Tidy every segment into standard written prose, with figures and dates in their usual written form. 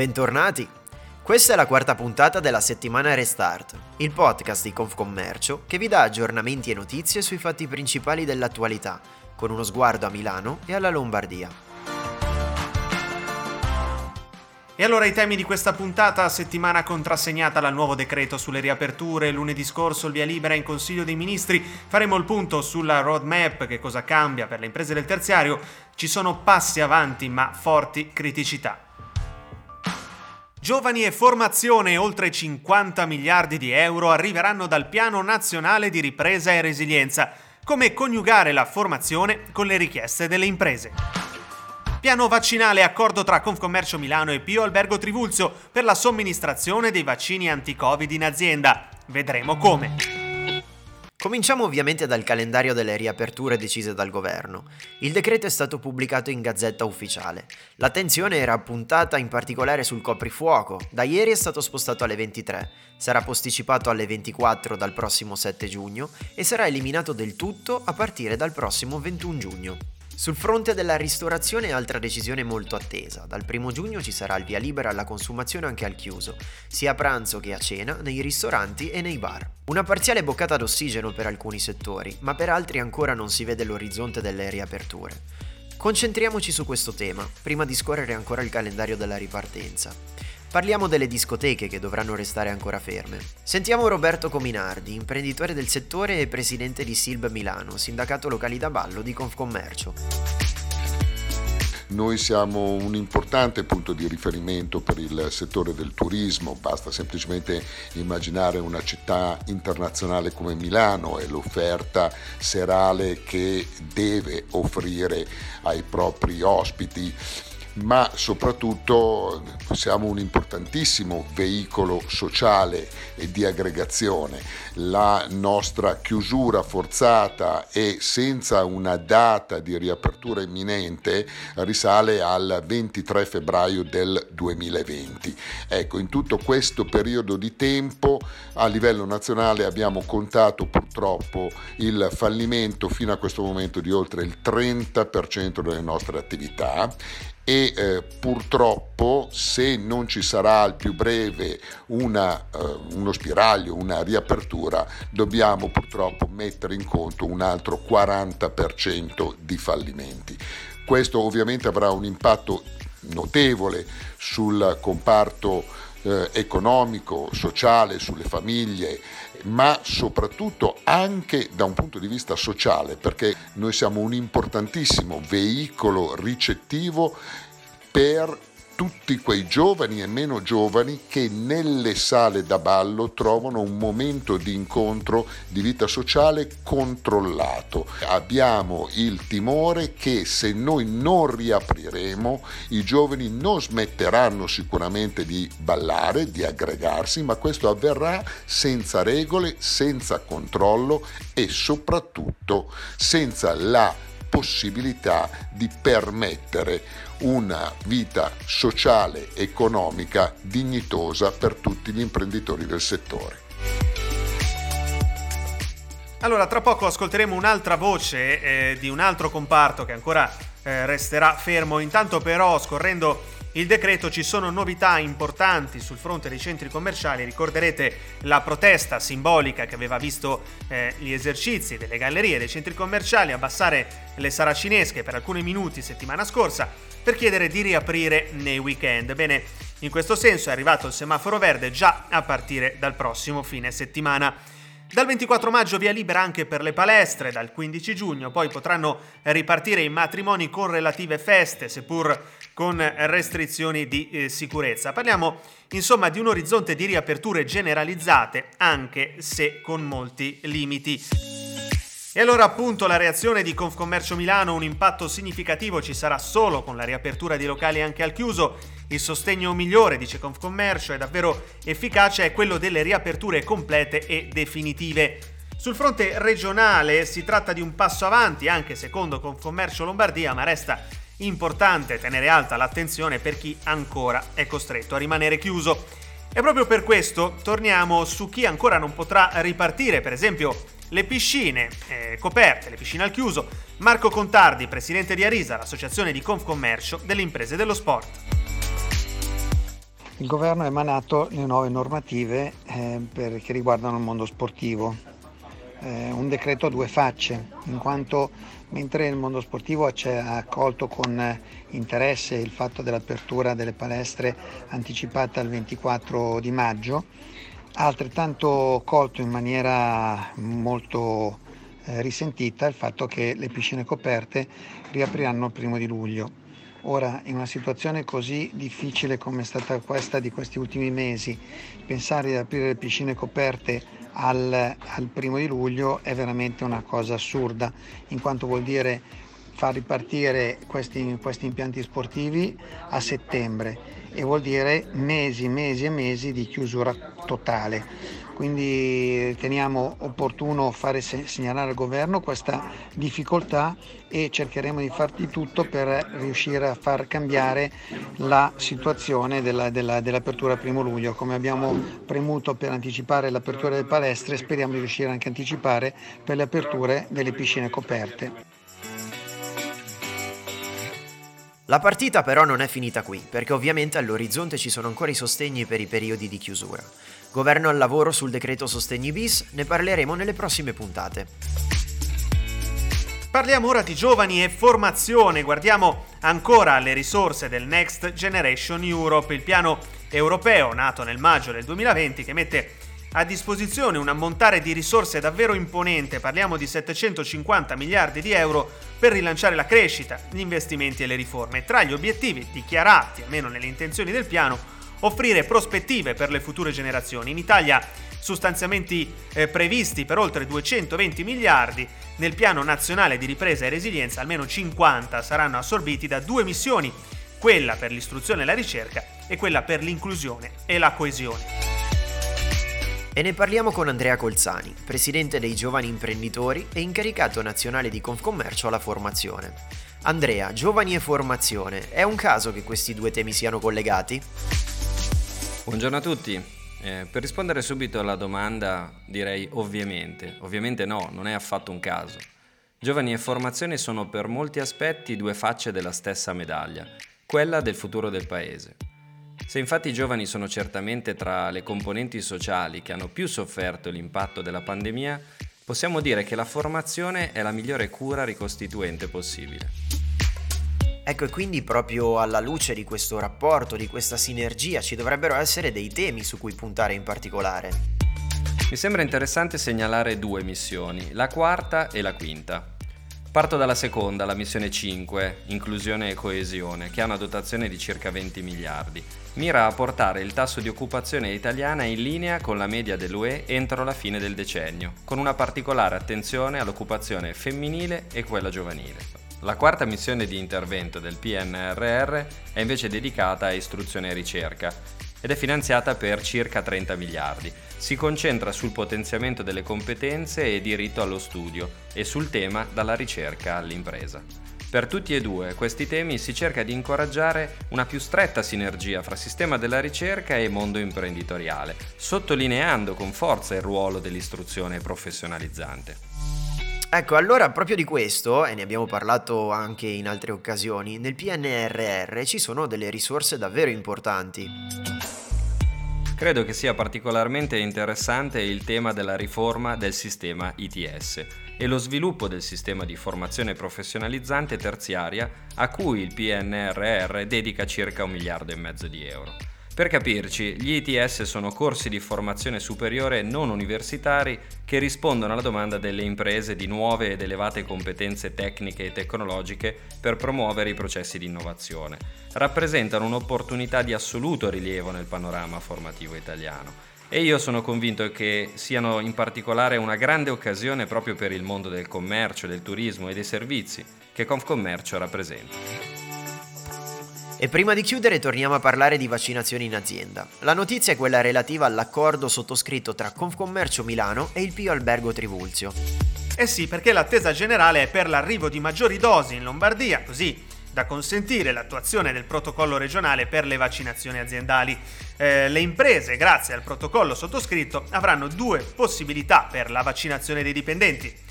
Bentornati! Questa è la quarta puntata della settimana Restart, il podcast di Confcommercio che vi dà aggiornamenti e notizie sui fatti principali dell'attualità, con uno sguardo a Milano e alla Lombardia. E allora i temi di questa puntata, settimana contrassegnata dal nuovo decreto sulle riaperture, lunedì scorso il via libera in Consiglio dei Ministri, faremo il punto sulla roadmap, che cosa cambia per le imprese del terziario, ci sono passi avanti ma forti criticità. Giovani e formazione, oltre 50 miliardi di euro arriveranno dal Piano Nazionale di Ripresa e Resilienza, come coniugare la formazione con le richieste delle imprese. Piano vaccinale, accordo tra Confcommercio Milano e Pio Albergo Trivulzio per la somministrazione dei vaccini anti-Covid in azienda. Vedremo come. Cominciamo ovviamente dal calendario delle riaperture decise dal governo. Il decreto è stato pubblicato in Gazzetta Ufficiale. L'attenzione era puntata in particolare sul coprifuoco. Da ieri è stato spostato alle 23, sarà posticipato alle 24 dal prossimo 7 giugno e sarà eliminato del tutto a partire dal prossimo 21 giugno. Sul fronte della ristorazione, altra decisione molto attesa. Dal 1 giugno ci sarà il via libera alla consumazione anche al chiuso, sia a pranzo che a cena, nei ristoranti e nei bar. Una parziale boccata d'ossigeno per alcuni settori, ma per altri ancora non si vede l'orizzonte delle riaperture. Concentriamoci su questo tema, prima di scorrere ancora il calendario della ripartenza. Parliamo delle discoteche che dovranno restare ancora ferme. Sentiamo Roberto Cominardi, imprenditore del settore e presidente di Silb Milano, sindacato locali da ballo di Confcommercio. Noi siamo un importante punto di riferimento per il settore del turismo, basta semplicemente immaginare una città internazionale come Milano e l'offerta serale che deve offrire ai propri ospiti. Ma soprattutto siamo un importantissimo veicolo sociale e di aggregazione. La nostra chiusura forzata e senza una data di riapertura imminente risale al 23 febbraio del 2020. Ecco, in tutto questo periodo di tempo a livello nazionale abbiamo contato purtroppo il fallimento fino a questo momento di oltre il 30% delle nostre attività e purtroppo, se non ci sarà al più breve uno spiraglio, una riapertura, dobbiamo purtroppo mettere in conto un altro 40% di fallimenti. Questo ovviamente avrà un impatto notevole sul comparto economico, sociale, sulle famiglie, ma soprattutto anche da un punto di vista sociale, perché noi siamo un importantissimo veicolo ricettivo per tutti quei giovani e meno giovani che nelle sale da ballo trovano un momento di incontro di vita sociale controllato. Abbiamo il timore che se noi non riapriremo, i giovani non smetteranno sicuramente di ballare, di aggregarsi, ma questo avverrà senza regole, senza controllo e soprattutto senza la possibilità di permettere una vita sociale, economica, dignitosa per tutti gli imprenditori del settore. Allora, tra poco ascolteremo un'altra voce di un altro comparto che ancora resterà fermo. Intanto però, scorrendo il decreto, ci sono novità importanti sul fronte dei centri commerciali. Ricorderete la protesta simbolica che aveva visto gli esercizi delle gallerie dei centri commerciali abbassare le saracinesche per alcuni minuti settimana scorsa per chiedere di riaprire nei weekend. Bene, in questo senso è arrivato il semaforo verde già a partire dal prossimo fine settimana. Dal 24 maggio via libera anche per le palestre, dal 15 giugno poi potranno ripartire i matrimoni con relative feste, seppur con restrizioni di sicurezza. Parliamo insomma di un orizzonte di riaperture generalizzate, anche se con molti limiti. E allora appunto la reazione di Confcommercio Milano: un impatto significativo ci sarà solo con la riapertura di locali anche al chiuso. Il sostegno migliore, dice Confcommercio, è davvero efficace, è quello delle riaperture complete e definitive. Sul fronte regionale si tratta di un passo avanti, anche secondo Confcommercio Lombardia, ma resta importante tenere alta l'attenzione per chi ancora è costretto a rimanere chiuso. E proprio per questo torniamo su chi ancora non potrà ripartire, per esempio le piscine coperte, le piscine al chiuso. Marco Contardi, presidente di Arisa, l'associazione di Confcommercio delle imprese dello sport. il governo ha emanato le nuove normative che riguardano il mondo sportivo. Un decreto a due facce, in quanto mentre il mondo sportivo ha accolto con interesse il fatto dell'apertura delle palestre anticipata al 24 di maggio, ha altrettanto colto in maniera molto risentita il fatto che le piscine coperte riapriranno il 1° di luglio. Ora, in una situazione così difficile come è stata questa di questi ultimi mesi, pensare di aprire le piscine coperte al 1° di luglio è veramente una cosa assurda, in quanto vuol dire far ripartire questi impianti sportivi a settembre e vuol dire mesi e mesi di chiusura totale. Quindi riteniamo opportuno segnalare al governo questa difficoltà e cercheremo di far di tutto per riuscire a far cambiare la situazione dell'apertura 1° luglio. Come abbiamo premuto per anticipare l'apertura delle palestre, speriamo di riuscire anche a anticipare per le aperture delle piscine coperte. La partita però non è finita qui, perché ovviamente all'orizzonte ci sono ancora i sostegni per i periodi di chiusura. Governo al lavoro sul decreto sostegni bis, ne parleremo nelle prossime puntate. Parliamo ora di giovani e formazione, guardiamo ancora alle risorse del Next Generation Europe, il piano europeo nato nel maggio del 2020 che mette a disposizione un ammontare di risorse davvero imponente, parliamo di 750 miliardi di euro per rilanciare la crescita, gli investimenti e le riforme. Tra gli obiettivi dichiarati, almeno nelle intenzioni del piano, offrire prospettive per le future generazioni. In Italia sostanziamenti previsti per oltre 220 miliardi, nel Piano Nazionale di Ripresa e Resilienza almeno 50 saranno assorbiti da due missioni, quella per l'istruzione e la ricerca e quella per l'inclusione e la coesione. E ne parliamo con Andrea Colzani, presidente dei Giovani Imprenditori e incaricato nazionale di Confcommercio alla formazione. Andrea, giovani e formazione, è un caso che questi due temi siano collegati? Buongiorno a tutti. Per rispondere subito alla domanda direi ovviamente. Ovviamente no, non è affatto un caso. Giovani e formazione sono per molti aspetti due facce della stessa medaglia, quella del futuro del paese. Se infatti i giovani sono certamente tra le componenti sociali che hanno più sofferto l'impatto della pandemia, possiamo dire che la formazione è la migliore cura ricostituente possibile. Ecco, e quindi proprio alla luce di questo rapporto, di questa sinergia, ci dovrebbero essere dei temi su cui puntare in particolare. Mi sembra interessante segnalare due missioni, la quarta e la quinta. Parto dalla seconda, la missione 5, inclusione e coesione, che ha una dotazione di circa 20 miliardi. Mira a portare il tasso di occupazione italiana in linea con la media dell'UE entro la fine del decennio, con una particolare attenzione all'occupazione femminile e quella giovanile. La quarta missione di intervento del PNRR è invece dedicata a istruzione e ricerca ed è finanziata per circa 30 miliardi. Si concentra sul potenziamento delle competenze e diritto allo studio e sul tema dalla ricerca all'impresa. Per tutti e due questi temi si cerca di incoraggiare una più stretta sinergia fra sistema della ricerca e mondo imprenditoriale, sottolineando con forza il ruolo dell'istruzione professionalizzante. Ecco, allora proprio di questo, e ne abbiamo parlato anche in altre occasioni, nel PNRR ci sono delle risorse davvero importanti. Credo che sia particolarmente interessante il tema della riforma del sistema ITS e lo sviluppo del sistema di formazione professionalizzante terziaria a cui il PNRR dedica circa 1,5 miliardi di euro. Per capirci, gli ITS sono corsi di formazione superiore non universitari che rispondono alla domanda delle imprese di nuove ed elevate competenze tecniche e tecnologiche per promuovere i processi di innovazione. Rappresentano un'opportunità di assoluto rilievo nel panorama formativo italiano. E io sono convinto che siano in particolare una grande occasione proprio per il mondo del commercio, del turismo e dei servizi che Confcommercio rappresenta. E prima di chiudere torniamo a parlare di vaccinazioni in azienda. La notizia è quella relativa all'accordo sottoscritto tra Confcommercio Milano e il Pio Albergo Trivulzio. Eh sì, perché l'attesa generale è per l'arrivo di maggiori dosi in Lombardia, così da consentire l'attuazione del protocollo regionale per le vaccinazioni aziendali. Le imprese, grazie al protocollo sottoscritto, avranno due possibilità per la vaccinazione dei dipendenti.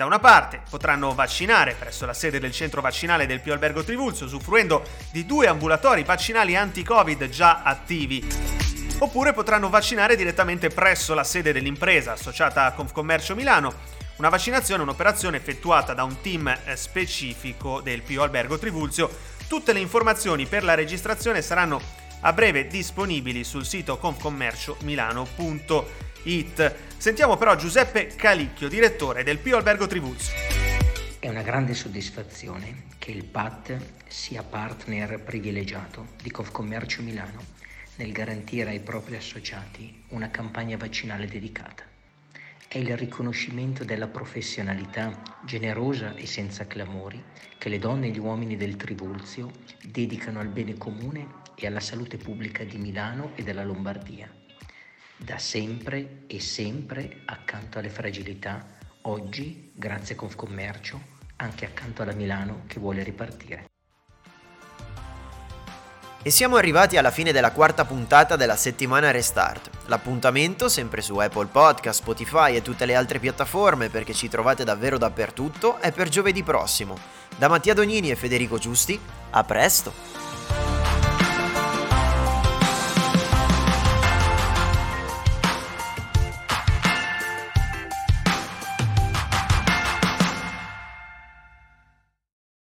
Da una parte potranno vaccinare presso la sede del centro vaccinale del Pio Albergo Trivulzio, usufruendo di 2 ambulatori vaccinali anti-Covid già attivi. Oppure potranno vaccinare direttamente presso la sede dell'impresa associata a Confcommercio Milano. Una vaccinazione è un'operazione effettuata da un team specifico del Pio Albergo Trivulzio. Tutte le informazioni per la registrazione saranno a breve disponibili sul sito confcommerciomilano.it. Sentiamo però Giuseppe Calicchio, direttore del Pio Albergo Trivulzio. È una grande soddisfazione che il PAT sia partner privilegiato di Confcommercio Milano nel garantire ai propri associati una campagna vaccinale dedicata. È il riconoscimento della professionalità generosa e senza clamori che le donne e gli uomini del Trivulzio dedicano al bene comune e alla salute pubblica di Milano e della Lombardia, da sempre e sempre accanto alle fragilità, oggi, grazie a Confcommercio, anche accanto alla Milano che vuole ripartire. E siamo arrivati alla fine della 4ª puntata della settimana Restart. L'appuntamento sempre su Apple Podcast, Spotify e tutte le altre piattaforme, perché ci trovate davvero dappertutto, è per giovedì prossimo. Da Mattia Donini e Federico Giusti, a presto!